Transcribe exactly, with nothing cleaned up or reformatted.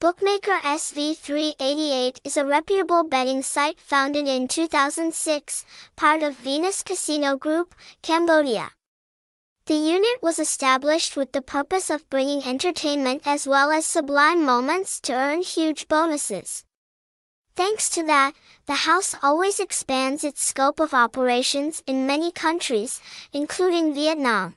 Bookmaker S V three eighty-eight is a reputable betting site founded in two thousand six, part of Venus Casino Group, Cambodia. The unit was established with the purpose of bringing entertainment as well as sublime moments to earn huge bonuses. Thanks to that, the house always expands its scope of operations in many countries, including Vietnam.